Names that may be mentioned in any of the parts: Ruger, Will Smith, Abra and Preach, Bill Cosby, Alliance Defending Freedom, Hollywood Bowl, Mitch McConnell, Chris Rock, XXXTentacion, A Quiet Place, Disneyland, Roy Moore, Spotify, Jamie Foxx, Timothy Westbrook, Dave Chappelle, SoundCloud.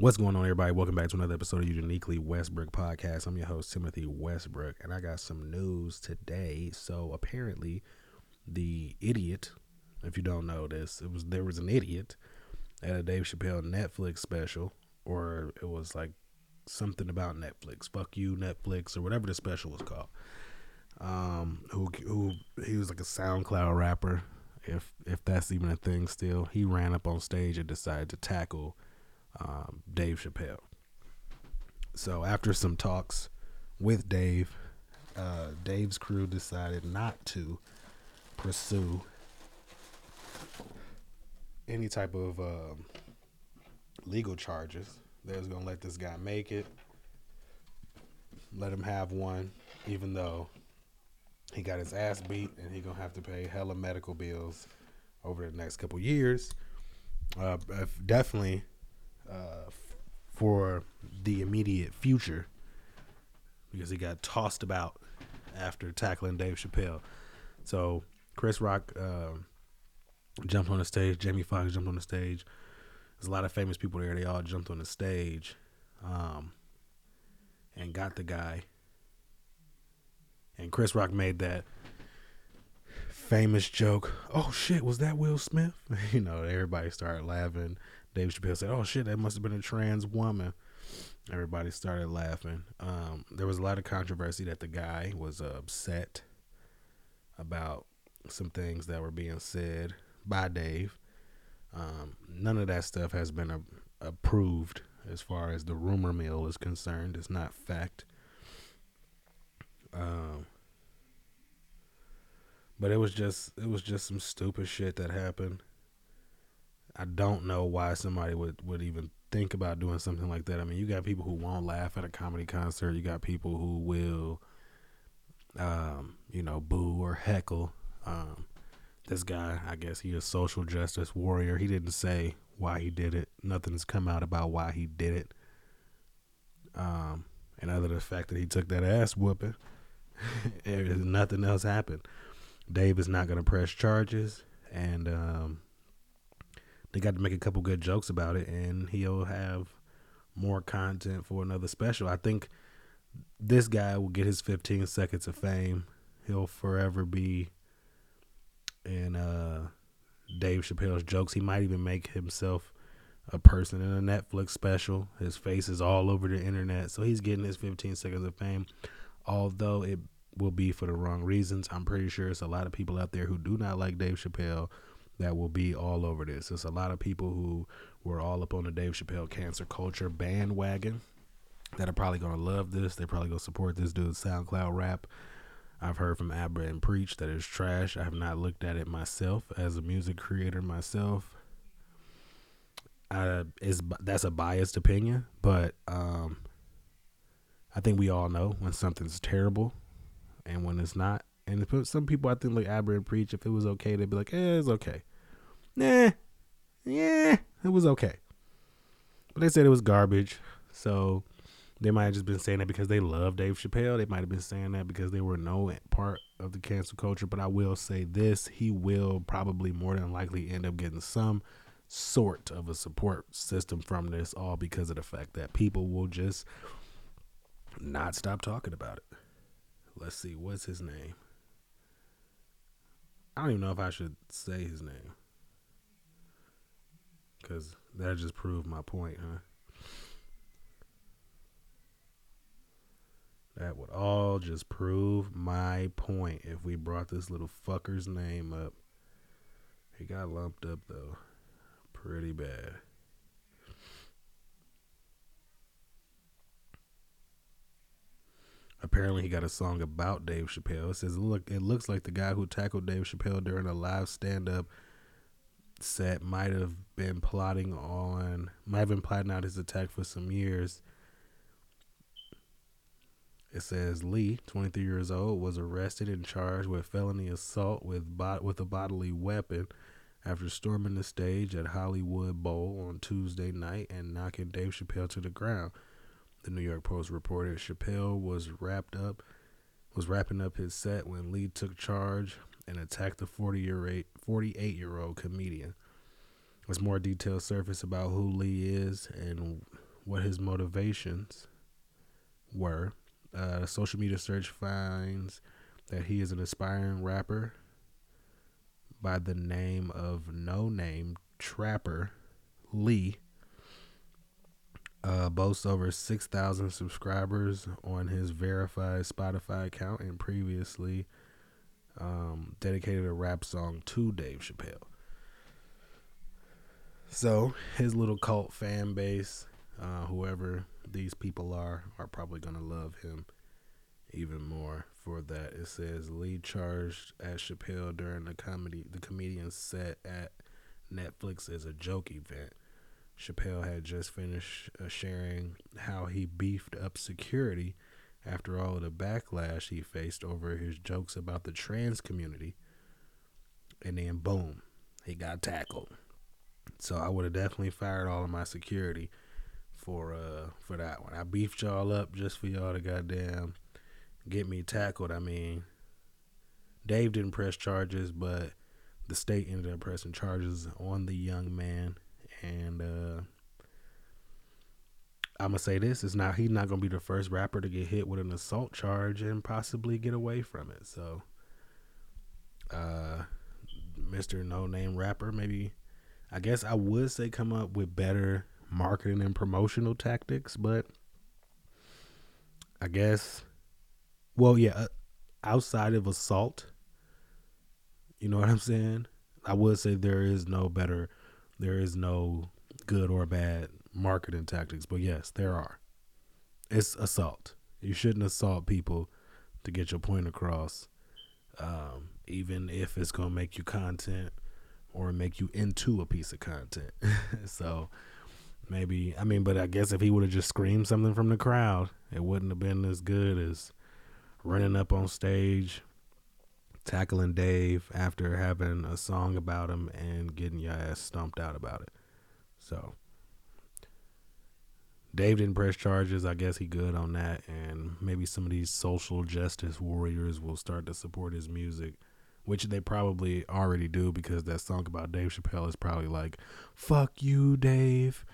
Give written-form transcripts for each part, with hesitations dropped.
What's going on, everybody? Welcome back to another episode of Uniquely Westbrook Podcast. I'm your host, Timothy Westbrook, and I got some news today. So apparently the idiot, if you don't know this, there was an idiot at a Dave Chappelle Netflix special, or it was like something about Netflix, fuck you Netflix, or whatever the special was called. Who he was like a SoundCloud rapper, if that's even a thing still. He ran up on stage and decided to tackle Dave Chappelle. So after some talks with Dave, Dave's crew decided not to pursue any type of legal charges. They was gonna let this guy make it, let him have one, even though he got his ass beat and he gonna have to pay hella medical bills over the next couple years. Definitely. For the immediate future, because he got tossed about after tackling Dave Chappelle. So Chris Rock jumped on the stage. Jamie Foxx jumped on the stage. There's a lot of famous people there. They all jumped on the stage and got the guy. And Chris Rock made that famous joke, "Oh shit, was that Will Smith?" You know, everybody started laughing. Dave Chappelle said, "Oh shit, that must have been a trans woman." Everybody started laughing. There was a lot of controversy that the guy was upset about some things that were being said by Dave. None of that stuff has been approved as far as the rumor mill is concerned. It's not fact. But it was just some stupid shit that happened. I don't know why somebody would even think about doing something like that. I mean, you got people who won't laugh at a comedy concert. You got people who will, boo or heckle. This guy, I guess he a social justice warrior. He didn't say why he did it. Nothing's come out about why he did it. And other than the fact that he took that ass whooping, nothing else happened. Dave is not going to press charges, and they got to make a couple good jokes about it, and he'll have more content for another special. I think this guy will get his 15 seconds of fame. He'll forever be in Dave Chappelle's jokes. He might even make himself a person in a Netflix special. His face is all over the internet, so he's getting his 15 seconds of fame, although it will be for the wrong reasons. I'm pretty sure it's a lot of people out there who do not like Dave Chappelle that will be all over this. It's a lot of people who were all up on the Dave Chappelle cancer culture bandwagon that are probably going to love this. They're probably going to support this dude's SoundCloud rap. I've heard from Abra and Preach that it's trash. I have not looked at it myself as a music creator myself. That's a biased opinion, but I think we all know when something's terrible and when it's not. And if some people, I think, like Abra and Preach, if it was okay, they'd be like, it's okay. Yeah, it was okay. But they said it was garbage. So they might have just been saying that because they love Dave Chappelle. They might have been saying that because they were no part of the cancel culture. But I will say this, he will probably more than likely end up getting some sort of a support system from this, all because of the fact that people will just not stop talking about it. Let's see, what's his name? I don't even know if I should say his name, because that just proved my point, huh? That would all just prove my point if we brought this little fucker's name up. He got lumped up, though, pretty bad. Apparently he got a song about Dave Chappelle. It says, "Look, it looks like the guy who tackled Dave Chappelle during a live stand-up set might have been plotting out his attack for some years." It says Lee, 23 years old, was arrested and charged with felony assault with a bodily weapon after storming the stage at Hollywood Bowl on Tuesday night and knocking Dave Chappelle to the ground. The New York Post reported Chappelle was wrapping up his set when Lee took charge and attacked the 48-year-old comedian. As more details surfaced about who Lee is and what his motivations were. A social media search finds that he is an aspiring rapper by the name of No Name Trapper Lee. Boasts over 6,000 subscribers on his verified Spotify account and previously dedicated a rap song to Dave Chappelle. So his little cult fan base, whoever these people are probably going to love him even more for that. It says Lee charged at Chappelle during the comedian's set at Netflix as a joke event. Chappelle had just finished sharing how he beefed up security after all of the backlash he faced over his jokes about the trans community. And then, boom, he got tackled. So I would have definitely fired all of my security for that one. I beefed y'all up just for y'all to goddamn get me tackled. I mean, Dave didn't press charges, but the state ended up pressing charges on the young man. And I'm gonna say this: he's not gonna be the first rapper to get hit with an assault charge and possibly get away from it. So, Mr. No Name Rapper, maybe, I guess I would say come up with better marketing and promotional tactics, but I guess, outside of assault, you know what I'm saying? I would say there is no good or bad marketing tactics, but yes, there are. It's assault. You shouldn't assault people to get your point across, even if it's going to make you content or make you into a piece of content. So maybe, but I guess if he would have just screamed something from the crowd, it wouldn't have been as good as running up on stage, tackling Dave after having a song about him and getting your ass stomped out about it. So Dave didn't press charges. I guess he good on that. And maybe some of these social justice warriors will start to support his music, which they probably already do, because that song about Dave Chappelle is probably like, fuck you, Dave.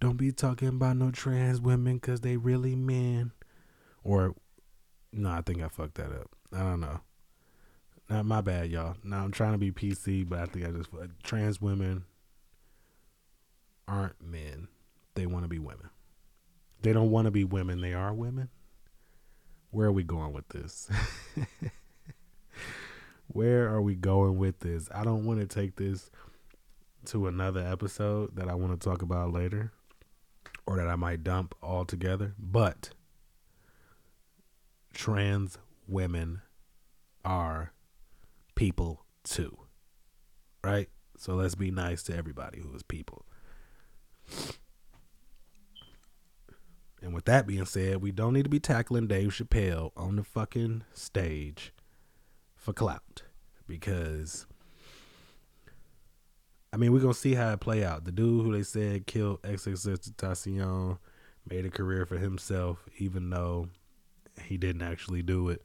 Don't be talking about no trans women because they really men. Or, no, I think I fucked that up. I don't know. Not my bad, y'all. Now I'm trying to be PC, but I think I just trans women aren't men. They want to be women. They don't want to be women. They are women. Where are we going with this? I don't want to take this to another episode that I want to talk about later, or that I might dump altogether, but trans women are people too, right? So let's be nice to everybody who is people. And with that being said, we don't need to be tackling Dave Chappelle on the fucking stage for clout, because we're gonna see how it play out. The dude who they said killed XXXTentacion made a career for himself, even though he didn't actually do it.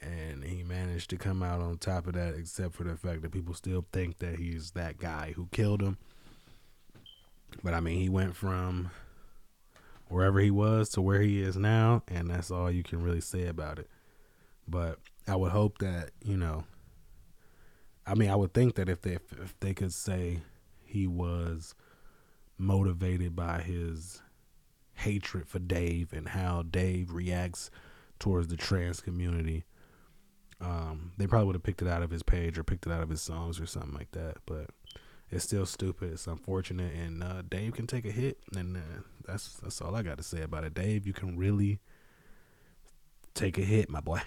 And he managed to come out on top of that, except for the fact that people still think that he's that guy who killed him. But he went from wherever he was to where he is now, and that's all you can really say about it. But I would hope that, I would think that if they could say he was motivated by his hatred for Dave and how Dave reacts towards the trans community, they probably would have picked it out of his page or picked it out of his songs or something like that. But it's still stupid. It's unfortunate, and Dave can take a hit, and that's all I got to say about it. Dave, you can really take a hit, my boy.